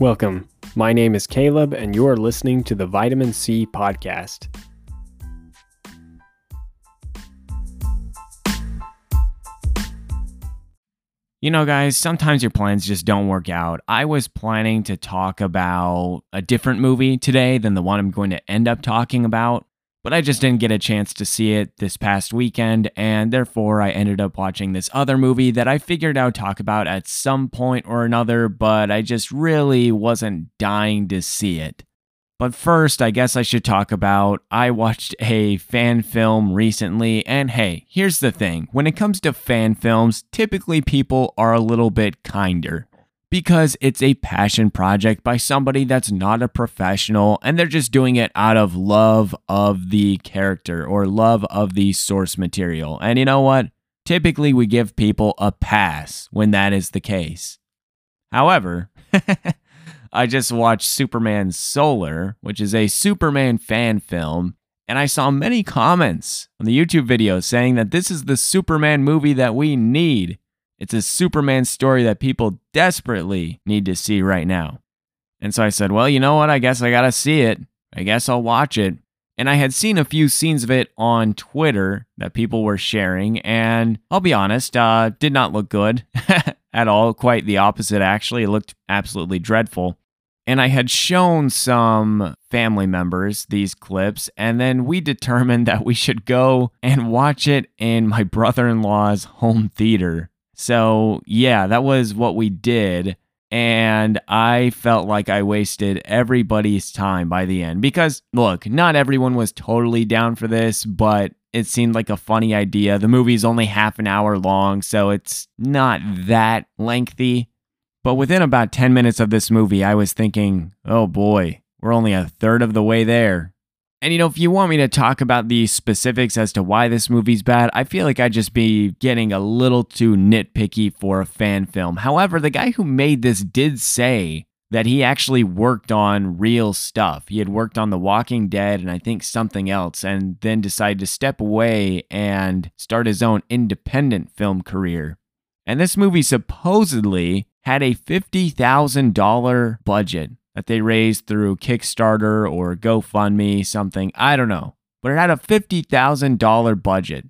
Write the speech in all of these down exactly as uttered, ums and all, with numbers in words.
Welcome. My name is Caleb, and you are listening to the Vitamin C Podcast. You know, guys, sometimes your plans just don't work out. I was planning to talk about a different movie today than the one I'm going to end up talking about, but I just didn't get a chance to see it this past weekend, and therefore I ended up watching this other movie that I figured I would talk about at some point or another, but I just really wasn't dying to see it. But first, I guess I should talk about, I watched a fan film recently, and hey, here's the thing. When it comes to fan films, typically people are a little bit kinder, because it's a passion project by somebody that's not a professional, and they're just doing it out of love of the character or love of the source material. And you know what? Typically, we give people a pass when that is the case. However, I just watched Superman Solar, which is a Superman fan film, and I saw many comments on the YouTube video saying that this is the Superman movie that we need. It's a Superman story that people desperately need to see right now. And so I said, well, you know what? I guess I gotta see it. I guess I'll watch it. And I had seen a few scenes of it on Twitter that people were sharing, and I'll be honest, uh, did not look good at all. Quite the opposite, actually. It looked absolutely dreadful. And I had shown some family members these clips, and then we determined that we should go and watch it in my brother-in-law's home theater. So yeah, that was what we did, and I felt like I wasted everybody's time by the end, because look, not everyone was totally down for this, but it seemed like a funny idea. The movie's only half an hour long, so it's not that lengthy, but within about ten minutes of this movie, I was thinking, oh boy, we're only a third of the way there. And you know, if you want me to talk about the specifics as to why this movie's bad, I feel like I'd just be getting a little too nitpicky for a fan film. However, the guy who made this did say that he actually worked on real stuff. He had worked on The Walking Dead and I think something else, and then decided to step away and start his own independent film career. And this movie supposedly had a fifty thousand dollars budget that they raised through Kickstarter or GoFundMe, something, I don't know. But it had a fifty thousand dollars budget.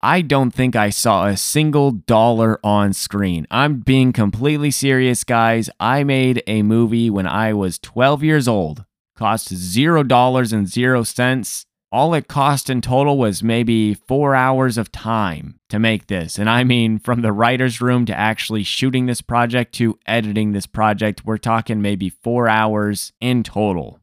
I don't think I saw a single dollar on screen. I'm being completely serious, guys. I made a movie when I was twelve years old. Cost zero dollars and zero cents. All it cost in total was maybe four hours of time to make this. And I mean, from the writer's room to actually shooting this project to editing this project, we're talking maybe four hours in total.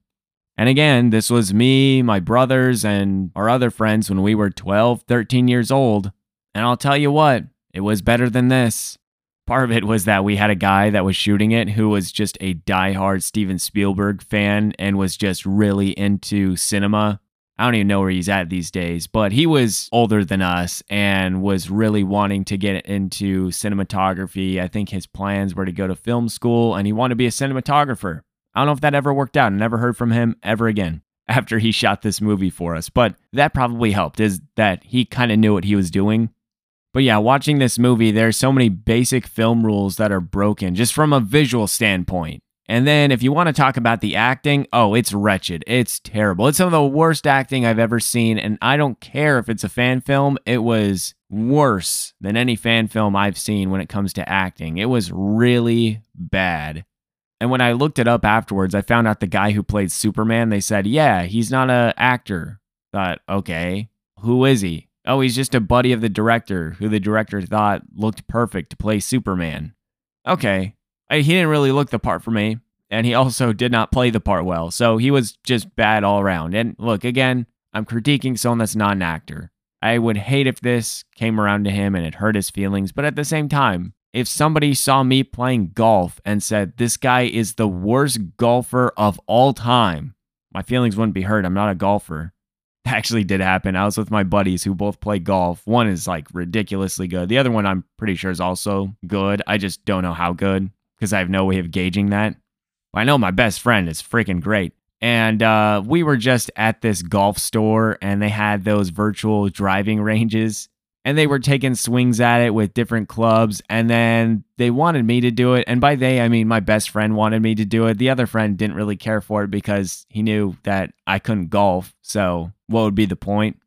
And again, this was me, my brothers, and our other friends when we were twelve, thirteen years old. And I'll tell you what, it was better than this. Part of it was that we had a guy that was shooting it who was just a diehard Steven Spielberg fan and was just really into cinema. I don't even know where he's at these days, but he was older than us and was really wanting to get into cinematography. I think his plans were to go to film school and he wanted to be a cinematographer. I don't know if that ever worked out. I never heard from him ever again after he shot this movie for us, but that probably helped, is that he kind of knew what he was doing. But yeah, watching this movie, there's so many basic film rules that are broken just from a visual standpoint. And then if you want to talk about the acting, oh, it's wretched. It's terrible. It's some of the worst acting I've ever seen, and I don't care if it's a fan film. It was worse than any fan film I've seen when it comes to acting. It was really bad. And when I looked it up afterwards, I found out the guy who played Superman, they said, yeah, he's not an actor. Thought, okay, who is he? Oh, he's just a buddy of the director, who the director thought looked perfect to play Superman. Okay. He didn't really look the part for me, and he also did not play the part well, so he was just bad all around. And look, again, I'm critiquing someone that's not an actor. I would hate if this came around to him and it hurt his feelings, but at the same time, if somebody saw me playing golf and said, this guy is the worst golfer of all time, my feelings wouldn't be hurt. I'm not a golfer. That actually did happen. I was with my buddies who both play golf. One is like ridiculously good. The other one I'm pretty sure is also good. I just don't know how good, because I have no way of gauging that. I know my best friend is freaking great. And uh, we were just at this golf store, and they had those virtual driving ranges. and they were taking swings at it with different clubs, and then they wanted me to do it. And by they, I mean my best friend wanted me to do it. The other friend didn't really care for it because he knew that I couldn't golf, so what would be the point?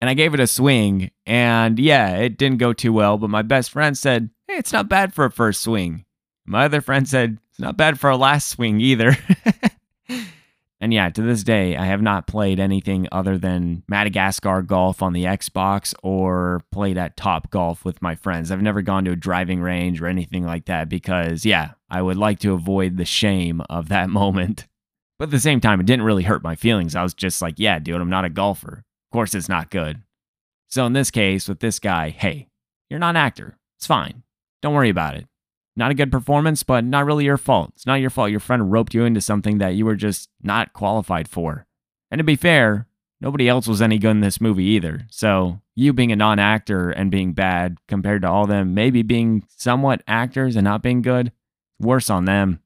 And I gave it a swing, and yeah, it didn't go too well, but my best friend said, hey, it's not bad for a first swing. My other friend said, it's not bad for a last swing either. And yeah, to this day, I have not played anything other than Madagascar golf on the Xbox or played at Top Golf with my friends. I've never gone to a driving range or anything like that because, yeah, I would like to avoid the shame of that moment. But at the same time, it didn't really hurt my feelings. I was just like, yeah, dude, I'm not a golfer. Of course, it's not good. So in this case, with this guy, hey, you're not an actor. It's fine. Don't worry about it. Not a good performance, but not really your fault. It's not your fault. Your friend roped you into something that you were just not qualified for. And to be fair, nobody else was any good in this movie either. So you being a non-actor and being bad compared to all them, maybe being somewhat actors and not being good, worse on them.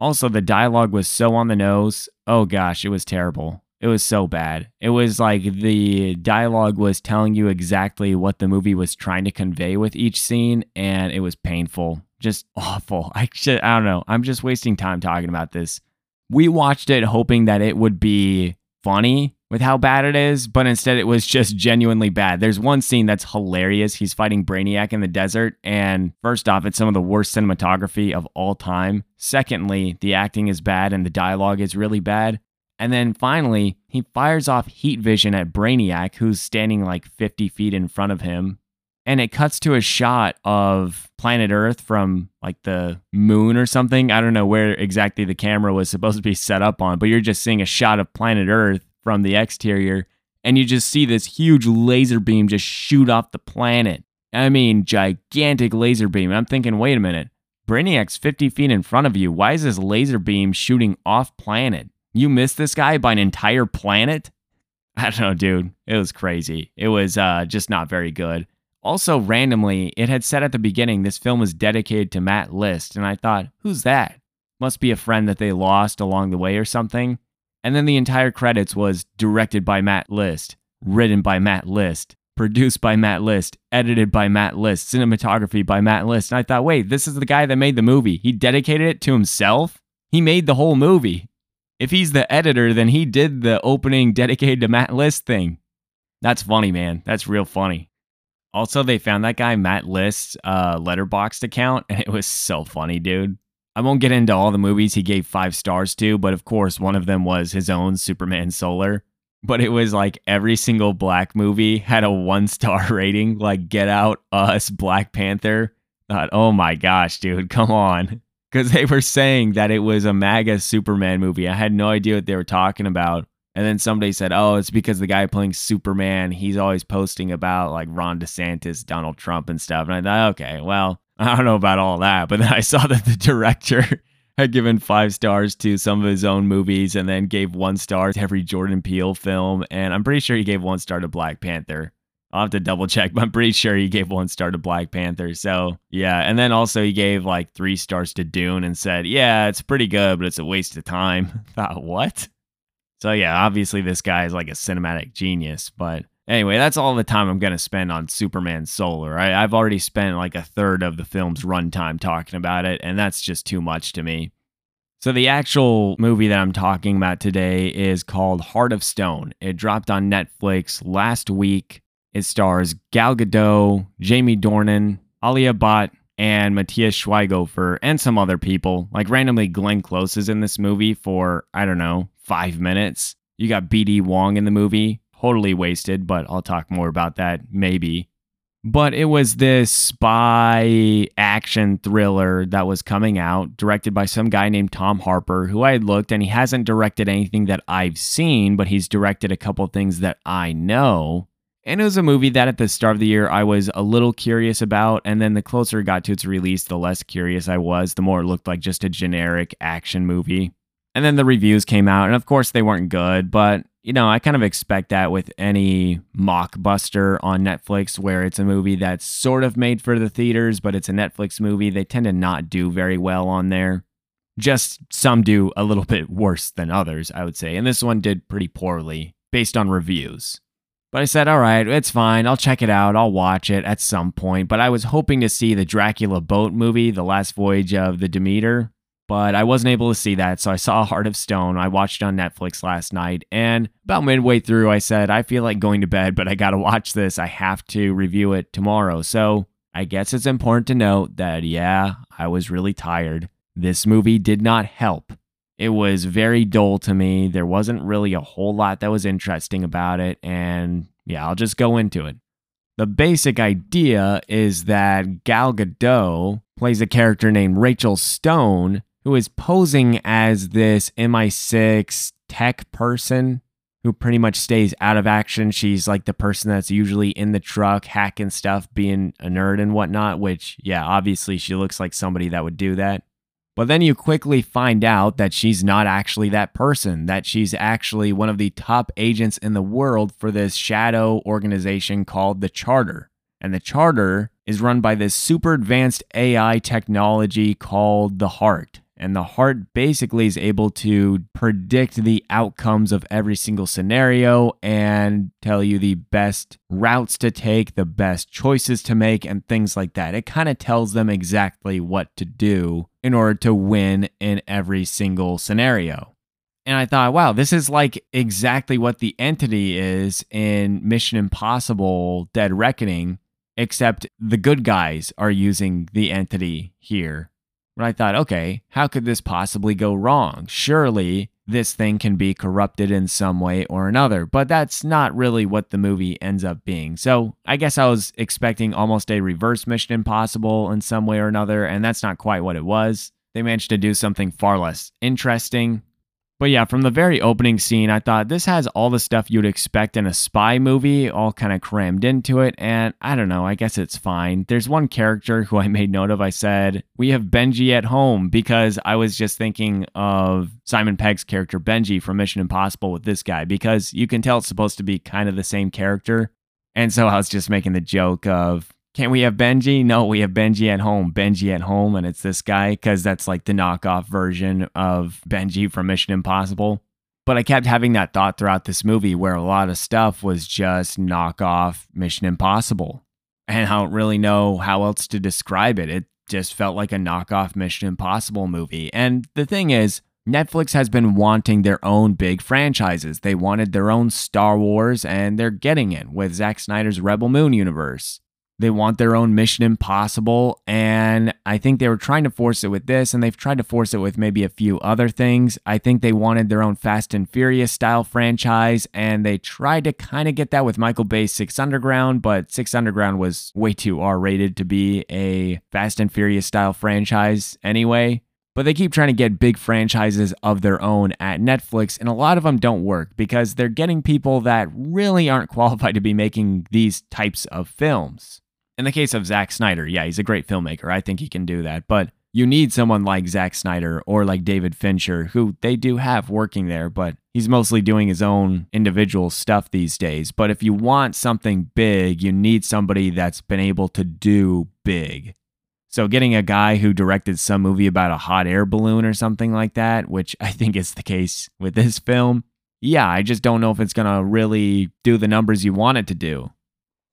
Also, the dialogue was so on the nose. Oh gosh, it was terrible. It was so bad. It was like the dialogue was telling you exactly what the movie was trying to convey with each scene, and it was painful. Just awful. I should, I don't know. I'm just wasting time talking about this. We watched it hoping that it would be funny with how bad it is, but instead it was just genuinely bad. There's one scene that's hilarious. He's fighting Brainiac in the desert, and first off, it's some of the worst cinematography of all time. Secondly, the acting is bad and the dialogue is really bad. And then finally, he fires off heat vision at Brainiac, who's standing like fifty feet in front of him. And it cuts to a shot of planet Earth from like the moon or something. I don't know where exactly the camera was supposed to be set up on, but you're just seeing a shot of planet Earth from the exterior. And you just see this huge laser beam just shoot off the planet. I mean, gigantic laser beam. And I'm thinking, wait a minute, Brainiac's fifty feet in front of you. Why is this laser beam shooting off planet? You missed this guy by an entire planet? I don't know, dude. It was crazy. It was uh, just not very good. Also, randomly, it had said at the beginning this film was dedicated to Matt List, and I thought, who's that? Must be a friend that they lost along the way or something. And then the entire credits was directed by Matt List, written by Matt List, produced by Matt List, edited by Matt List, cinematography by Matt List. And I thought, wait, this is the guy that made the movie. He dedicated it to himself? He made the whole movie. If he's the editor, then he did the opening dedicated to Matt List thing. That's funny, man. That's real funny. Also, they found that guy, Matt List's uh, Letterboxd account, and it was so funny, dude. I won't get into all the movies he gave five stars to, but of course, one of them was his own Superman Solar. But it was like every single Black movie had a one-star rating, like Get Out, Us, Black Panther. Thought, oh my gosh, dude, come on. Because they were saying that it was a MAGA Superman movie. I had no idea what they were talking about. And then somebody said, oh, it's because the guy playing Superman, he's always posting about like Ron DeSantis, Donald Trump and stuff. And I thought, okay, well, I don't know about all that. But then I saw that the director had given five stars to some of his own movies and then gave one star to every Jordan Peele film. And I'm pretty sure he gave one star to Black Panther. I'll have to double check, but I'm pretty sure he gave one star to Black Panther. So yeah. And then also he gave like three stars to Dune and said, yeah, it's pretty good, but it's a waste of time. I thought, what? So yeah, obviously this guy is like a cinematic genius, but anyway, that's all the time I'm going to spend on Superman Solar. I, I've already spent like a third of the film's runtime talking about it, and that's just too much to me. So the actual movie that I'm talking about today is called Heart of Stone. It dropped on Netflix last week. It stars Gal Gadot, Jamie Dornan, Alia Bhatt, and Matthias Schweighöfer, and some other people. Like randomly, Glenn Close is in this movie for, I don't know, five minutes. You got B D Wong in the movie, totally wasted, but I'll talk more about that maybe. But it was this spy action thriller that was coming out, directed by some guy named Tom Harper, who I had looked, and he hasn't directed anything that I've seen, but he's directed a couple things that I know. And it was a movie that at the start of the year, I was a little curious about. And then the closer it got to its release, the less curious I was, the more it looked like just a generic action movie. And then the reviews came out, and of course they weren't good, but you know, I kind of expect that with any mockbuster on Netflix where it's a movie that's sort of made for the theaters, but it's a Netflix movie. They tend to not do very well on there. Just some do a little bit worse than others, I would say. And this one did pretty poorly based on reviews. But I said, all right, it's fine. I'll check it out. I'll watch it at some point. But I was hoping to see the Dracula boat movie, The Last Voyage of the Demeter. But I wasn't able to see that, so I saw Heart of Stone. I watched it on Netflix last night, and about midway through, I said, I feel like going to bed, but I gotta watch this. I have to review it tomorrow. So I guess it's important to note that, yeah, I was really tired. This movie did not help. It was very dull to me. There wasn't really a whole lot that was interesting about it, and yeah, I'll just go into it. The basic idea is that Gal Gadot plays a character named Rachel Stone, who is posing as this M I six tech person who pretty much stays out of action. She's like the person that's usually in the truck hacking stuff, being a nerd and whatnot, which, yeah, obviously she looks like somebody that would do that. But then you quickly find out that she's not actually that person, that she's actually one of the top agents in the world for this shadow organization called the Charter. And the Charter is run by this super advanced A I technology called the Heart. And the Heart basically is able to predict the outcomes of every single scenario and tell you the best routes to take, the best choices to make, and things like that. It kind of tells them exactly what to do in order to win in every single scenario. And I thought, wow, this is like exactly what the entity is in Mission Impossible: Dead Reckoning, except the good guys are using the entity here. But I thought, okay, how could this possibly go wrong? Surely this thing can be corrupted in some way or another, but that's not really what the movie ends up being. So I guess I was expecting almost a reverse Mission Impossible in some way or another, and that's not quite what it was. They managed to do something far less interesting. But yeah, from the very opening scene, I thought this has all the stuff you'd expect in a spy movie, all kind of crammed into it, and I don't know, I guess it's fine. There's one character who I made note of. I said, we have Benji at home, because I was just thinking of Simon Pegg's character Benji from Mission Impossible with this guy, because you can tell it's supposed to be kind of the same character. And so I was just making the joke of, can't we have Benji? No, we have Benji at home, Benji at home, and it's this guy, because that's like the knockoff version of Benji from Mission Impossible. But I kept having that thought throughout this movie, where a lot of stuff was just knockoff Mission Impossible. And I don't really know how else to describe it. It just felt like a knockoff Mission Impossible movie. And the thing is, Netflix has been wanting their own big franchises. They wanted their own Star Wars, and they're getting it with Zack Snyder's Rebel Moon universe. They want their own Mission Impossible, and I think they were trying to force it with this, and they've tried to force it with maybe a few other things. I think they wanted their own Fast and Furious style franchise, and they tried to kind of get that with Michael Bay's Six Underground, but Six Underground was way too R-rated to be a Fast and Furious style franchise anyway. But they keep trying to get big franchises of their own at Netflix, and a lot of them don't work because they're getting people that really aren't qualified to be making these types of films. In the case of Zack Snyder, yeah, he's a great filmmaker. I think he can do that. But you need someone like Zack Snyder or like David Fincher, who they do have working there, but he's mostly doing his own individual stuff these days. But if you want something big, you need somebody that's been able to do big. So getting a guy who directed some movie about a hot air balloon or something like that, which I think is the case with this film, yeah, I just don't know if it's going to really do the numbers you want it to do.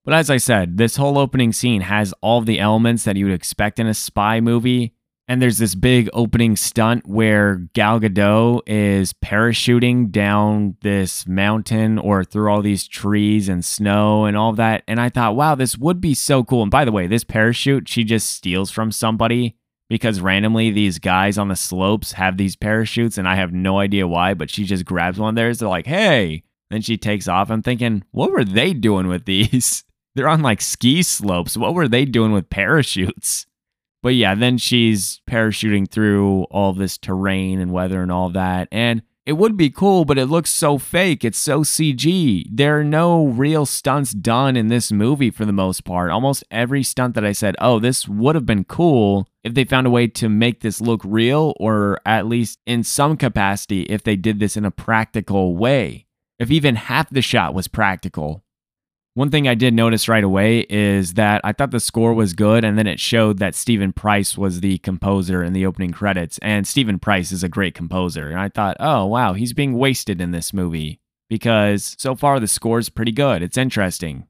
But as I said, this whole opening scene has all the elements that you would expect in a spy movie. And there's this big opening stunt where Gal Gadot is parachuting down this mountain or through all these trees and snow and all that. And I thought, wow, this would be so cool. And by the way, this parachute, she just steals from somebody, because randomly these guys on the slopes have these parachutes and I have no idea why, but she just grabs one of theirs. They're like, hey, then she takes off. I'm thinking, what were they doing with these? They're on like ski slopes. What were they doing with parachutes? But yeah, then she's parachuting through all this terrain and weather and all that. And it would be cool, but it looks so fake. It's so C G. There are no real stunts done in this movie for the most part. Almost every stunt that I said, oh, this would have been cool if they found a way to make this look real, or at least in some capacity, if they did this in a practical way. If even half the shot was practical. One thing I did notice right away is that I thought the score was good, and then it showed that Steven Price was the composer in the opening credits, and Steven Price is a great composer, and I thought, oh wow, he's being wasted in this movie. because so far the score's pretty good. It's interesting.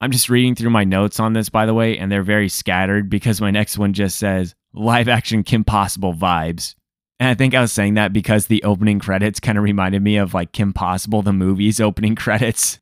I'm just reading through my notes on this, by the way, and they're very scattered because my next one just says live action Kim Possible vibes. And I think I was saying that because the opening credits kind of reminded me of like Kim Possible, the movie's opening credits.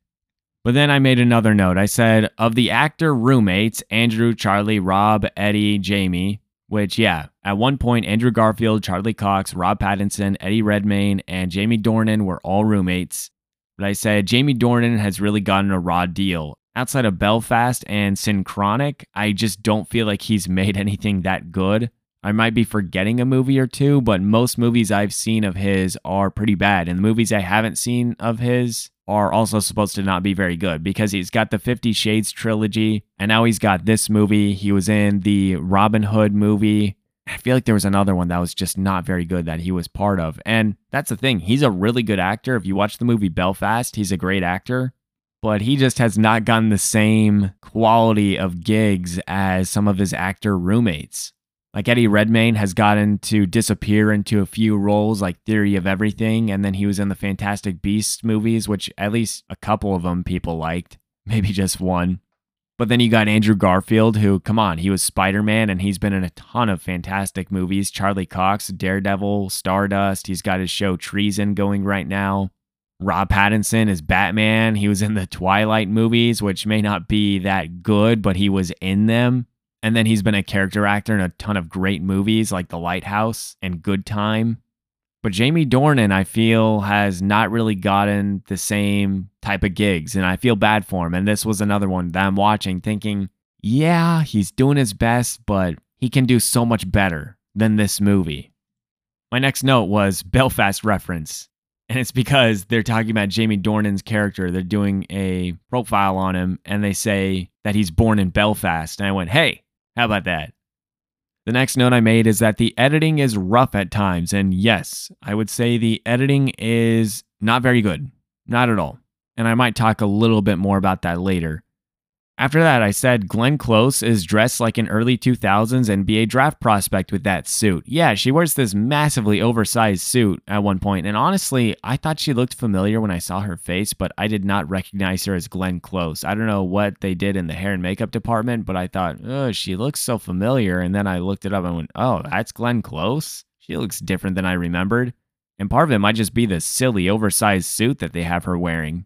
But then I made another note. I said, of the actor roommates, Andrew, Charlie, Rob, Eddie, Jamie, which, yeah, at one point, Andrew Garfield, Charlie Cox, Rob Pattinson, Eddie Redmayne, and Jamie Dornan were all roommates. But I said, Jamie Dornan has really gotten a raw deal. Outside of Belfast and Synchronic, I just don't feel like he's made anything that good. I might be forgetting a movie or two, but most movies I've seen of his are pretty bad. And the movies I haven't seen of his are also supposed to not be very good because he's got the Fifty Shades trilogy, and now he's got this movie. He was in the Robin Hood movie. I feel like there was another one that was just not very good that he was part of. And that's the thing. He's a really good actor. If you watch the movie Belfast, he's a great actor, but he just has not gotten the same quality of gigs as some of his actor roommates. Like Eddie Redmayne has gotten to disappear into a few roles like Theory of Everything, and then he was in the Fantastic Beasts movies, which at least a couple of them people liked, maybe just one. But then you got Andrew Garfield, who, come on, he was Spider-Man, and he's been in a ton of fantastic movies. Charlie Cox, Daredevil, Stardust, he's got his show Treason going right now. Rob Pattinson is Batman, he was in the Twilight movies, which may not be that good, but he was in them. And then he's been a character actor in a ton of great movies like The Lighthouse and Good Time. But Jamie Dornan, I feel, has not really gotten the same type of gigs, and I feel bad for him. And this was another one that I'm watching thinking, yeah, he's doing his best, but he can do so much better than this movie. My next note was Belfast reference. And it's because they're talking about Jamie Dornan's character. They're doing a profile on him, and they say that he's born in Belfast. And I went, hey. How about that? The next note I made is that the editing is rough at times. And yes, I would say the editing is not very good. Not at all. And I might talk a little bit more about that later. After that, I said Glenn Close is dressed like an early two thousands N B A draft prospect with that suit. Yeah, she wears this massively oversized suit at one point. And honestly, I thought she looked familiar when I saw her face, but I did not recognize her as Glenn Close. I don't know what they did in the hair and makeup department, but I thought, oh, she looks so familiar. And then I looked it up and went, oh, that's Glenn Close? She looks different than I remembered. And part of it might just be the silly oversized suit that they have her wearing.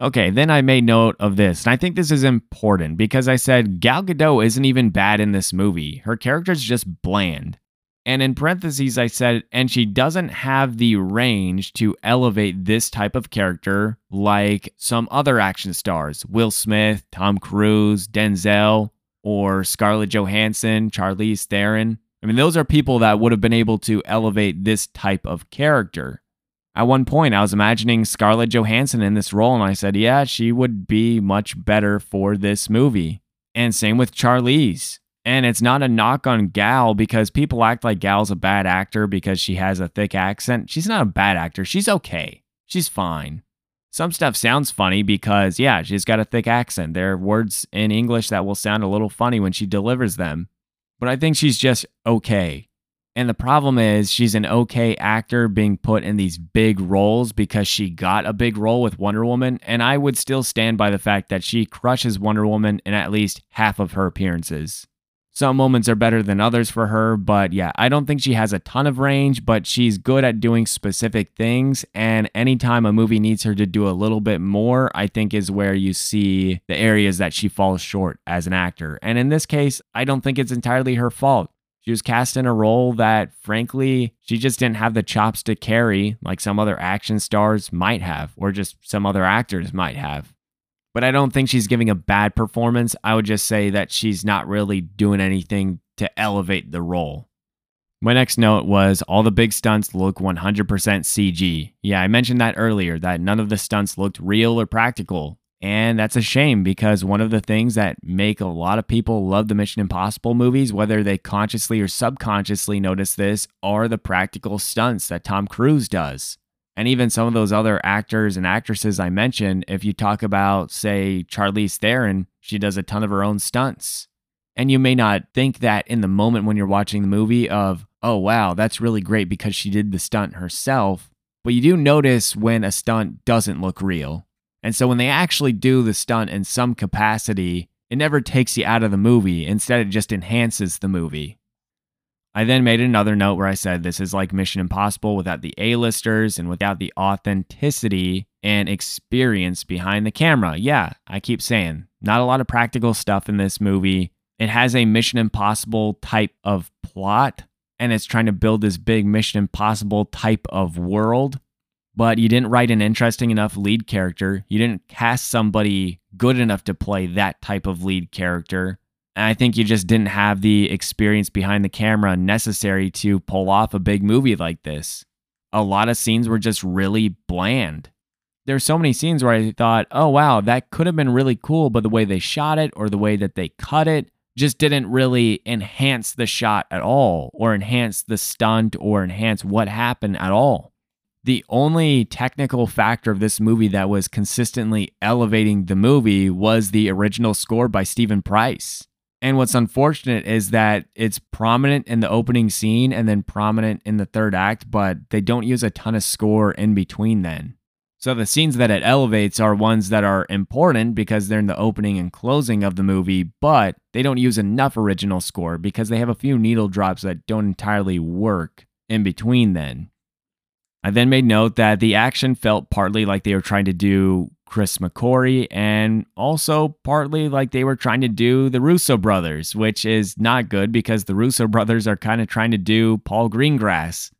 Okay, then I made note of this, and I think this is important because I said Gal Gadot isn't even bad in this movie. Her character's just bland. And in parentheses, I said, and she doesn't have the range to elevate this type of character like some other action stars, Will Smith, Tom Cruise, Denzel, or Scarlett Johansson, Charlize Theron. I mean, those are people that would have been able to elevate this type of character. At one point, I was imagining Scarlett Johansson in this role, and I said, yeah, she would be much better for this movie. And same with Charlize. And it's not a knock on Gal, because people act like Gal's a bad actor because she has a thick accent. She's not a bad actor. She's okay. She's fine. Some stuff sounds funny because, yeah, she's got a thick accent. There are words in English that will sound a little funny when she delivers them. But I think she's just okay. And the problem is she's an okay actor being put in these big roles because she got a big role with Wonder Woman. And I would still stand by the fact that she crushes Wonder Woman in at least half of her appearances. Some moments are better than others for her, but yeah, I don't think she has a ton of range, but she's good at doing specific things. And anytime a movie needs her to do a little bit more, I think is where you see the areas that she falls short as an actor. And in this case, I don't think it's entirely her fault. She was cast in a role that, frankly, she just didn't have the chops to carry like some other action stars might have, or just some other actors might have. But I don't think she's giving a bad performance. I would just say that she's not really doing anything to elevate the role. My next note was all the big stunts look one hundred percent C G. Yeah, I mentioned that earlier, that none of the stunts looked real or practical. And that's a shame because one of the things that make a lot of people love the Mission Impossible movies, whether they consciously or subconsciously notice this, are the practical stunts that Tom Cruise does. And even some of those other actors and actresses I mentioned, if you talk about, say, Charlize Theron, she does a ton of her own stunts. And you may not think that in the moment when you're watching the movie of, oh, wow, that's really great because she did the stunt herself. But you do notice when a stunt doesn't look real. And so when they actually do the stunt in some capacity, it never takes you out of the movie. Instead, it just enhances the movie. I then made another note where I said this is like Mission Impossible without the A-listers and without the authenticity and experience behind the camera. Yeah, I keep saying, not a lot of practical stuff in this movie. It has a Mission Impossible type of plot, and it's trying to build this big Mission Impossible type of world, but you didn't write an interesting enough lead character. You didn't cast somebody good enough to play that type of lead character. And I think you just didn't have the experience behind the camera necessary to pull off a big movie like this. A lot of scenes were just really bland. There's so many scenes where I thought, oh, wow, that could have been really cool, but the way they shot it or the way that they cut it just didn't really enhance the shot at all or enhance the stunt or enhance what happened at all. The only technical factor of this movie that was consistently elevating the movie was the original score by Steven Price. And what's unfortunate is that it's prominent in the opening scene and then prominent in the third act, but they don't use a ton of score in between then. So the scenes that it elevates are ones that are important because they're in the opening and closing of the movie, but they don't use enough original score because they have a few needle drops that don't entirely work in between then. I then made note that the action felt partly like they were trying to do Chris McQuarrie, and also partly like they were trying to do the Russo brothers, which is not good because the Russo brothers are kind of trying to do Paul Greengrass.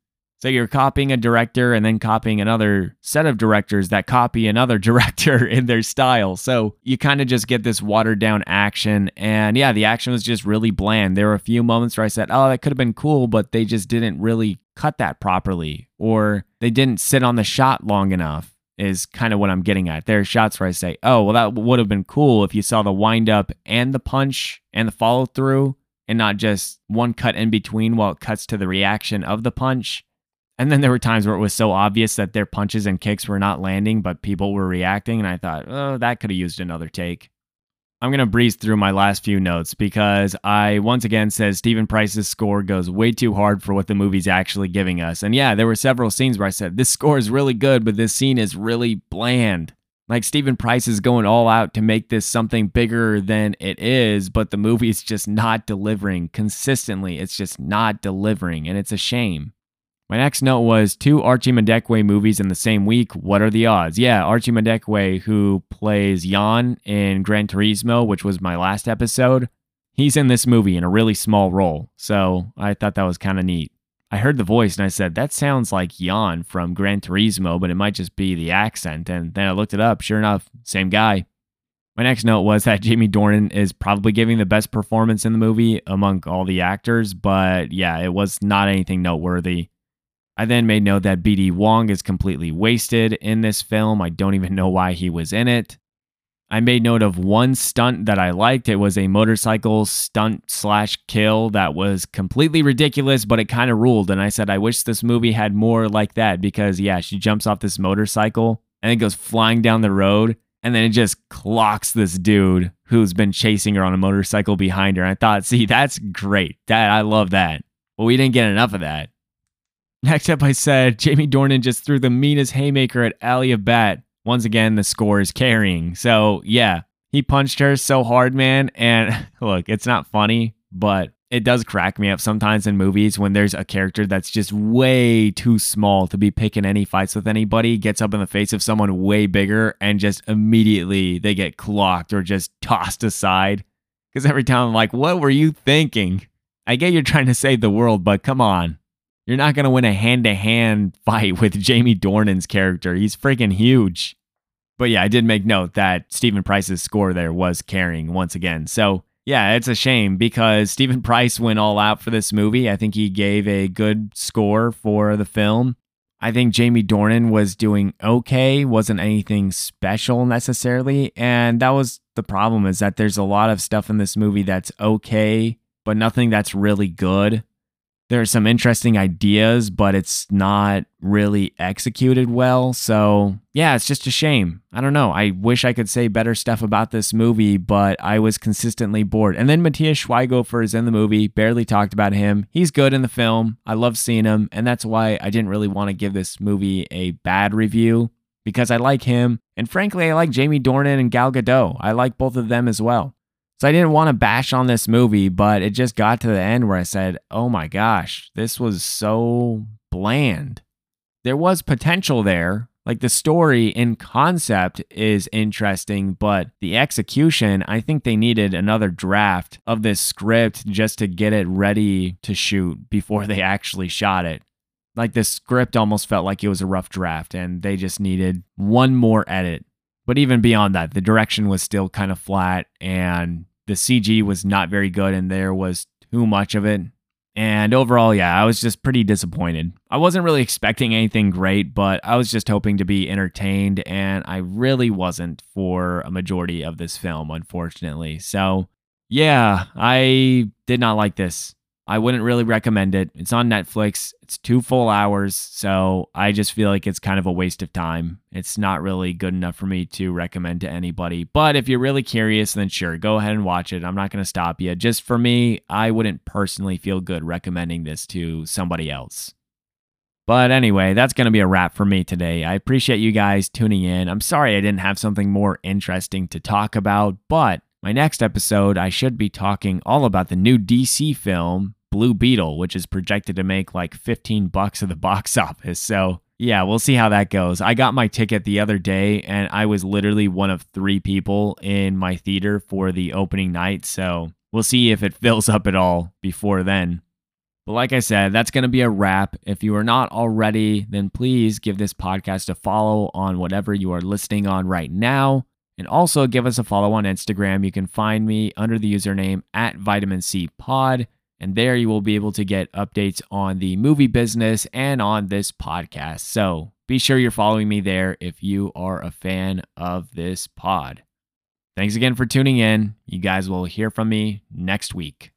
So you're copying a director and then copying another set of directors that copy another director in their style. So you kind of just get this watered down action. And yeah, the action was just really bland. There were a few moments where I said, oh, that could have been cool, but they just didn't really cut that properly, or they didn't sit on the shot long enough. Is kind of what I'm getting at. There are shots where I say, oh, well, that would have been cool if you saw the wind up and the punch and the follow through and not just one cut in between while it cuts to the reaction of the punch. And then there were times where it was so obvious that their punches and kicks were not landing, but people were reacting. And I thought, oh, that could have used another take. I'm going to breeze through my last few notes because I once again said Steven Price's score goes way too hard for what the movie's actually giving us. And yeah, there were several scenes where I said, this score is really good, but this scene is really bland. Like Steven Price is going all out to make this something bigger than it is, but the movie's just not delivering consistently. It's just not delivering, and it's a shame. My next note was two Archie Madekwe movies in the same week. What are the odds? Yeah, Archie Madekwe, who plays Jan in Gran Turismo, which was my last episode, he's in this movie in a really small role. So I thought that was kind of neat. I heard the voice and I said, that sounds like Jan from Gran Turismo, but it might just be the accent. And then I looked it up. Sure enough, same guy. My next note was that Jamie Dornan is probably giving the best performance in the movie among all the actors. But yeah, it was not anything noteworthy. I then made note that B D Wong is completely wasted in this film. I don't even know why he was in it. I made note of one stunt that I liked. It was a motorcycle stunt slash kill that was completely ridiculous, but it kind of ruled. And I said, I wish this movie had more like that because, yeah, she jumps off this motorcycle and it goes flying down the road. And then it just clocks this dude who's been chasing her on a motorcycle behind her. And I thought, see, that's great. That I love that. But we didn't get enough of that. Next up, I said, Jamie Dornan just threw the meanest haymaker at Alia Bhatt. Once again, the score is carrying. So, yeah, he punched her so hard, man. And look, it's not funny, but it does crack me up sometimes in movies when there's a character that's just way too small to be picking any fights with anybody, gets up in the face of someone way bigger, and just immediately they get clocked or just tossed aside. Because every time I'm like, what were you thinking? I get you're trying to save the world, but come on. You're not going to win a hand-to-hand fight with Jamie Dornan's character. He's freaking huge. But yeah, I did make note that Steven Price's score there was carrying once again. So yeah, it's a shame because Steven Price went all out for this movie. I think he gave a good score for the film. I think Jamie Dornan was doing okay, wasn't anything special necessarily. And that was the problem, is that there's a lot of stuff in this movie that's okay, but nothing that's really good. there are some interesting ideas, but it's not really executed well. So yeah, it's just a shame. I don't know. I wish I could say better stuff about this movie, but I was consistently bored. And then Matthias Schweighöfer is in the movie, barely talked about him. He's good in the film. I love seeing him. And that's why I didn't really want to give this movie a bad review, because I like him. And frankly, I like Jamie Dornan and Gal Gadot. I like both of them as well. So I didn't want to bash on this movie, but it just got to the end where I said, oh my gosh, this was so bland. There was potential there. Like, the story in concept is interesting, but the execution, I think they needed another draft of this script just to get it ready to shoot before they actually shot it. Like, the script almost felt like it was a rough draft and they just needed one more edit. But even beyond that, the direction was still kind of flat and the C G was not very good and there was too much of it. And overall, yeah, I was just pretty disappointed. I wasn't really expecting anything great, but I was just hoping to be entertained, and I really wasn't for a majority of this film, unfortunately. So yeah, I did not like this. I wouldn't really recommend it. It's on Netflix. It's two full hours, so I just feel like it's kind of a waste of time. It's not really good enough for me to recommend to anybody. But if you're really curious, then sure, go ahead and watch it. I'm not going to stop you. Just for me, I wouldn't personally feel good recommending this to somebody else. But anyway, that's going to be a wrap for me today. I appreciate you guys tuning in. I'm sorry I didn't have something more interesting to talk about, but my next episode, I should be talking all about the new D C film, Blue Beetle, which is projected to make like fifteen bucks at the box office. So yeah, we'll see how that goes. I got my ticket the other day and I was literally one of three people in my theater for the opening night. So we'll see if it fills up at all before then. But like I said, that's going to be a wrap. If you are not already, then please give this podcast a follow on whatever you are listening on right now. And also give us a follow on Instagram. You can find me under the username at Vitamin C Pod. And there you will be able to get updates on the movie business and on this podcast. So be sure you're following me there if you are a fan of this pod. Thanks again for tuning in. You guys will hear from me next week.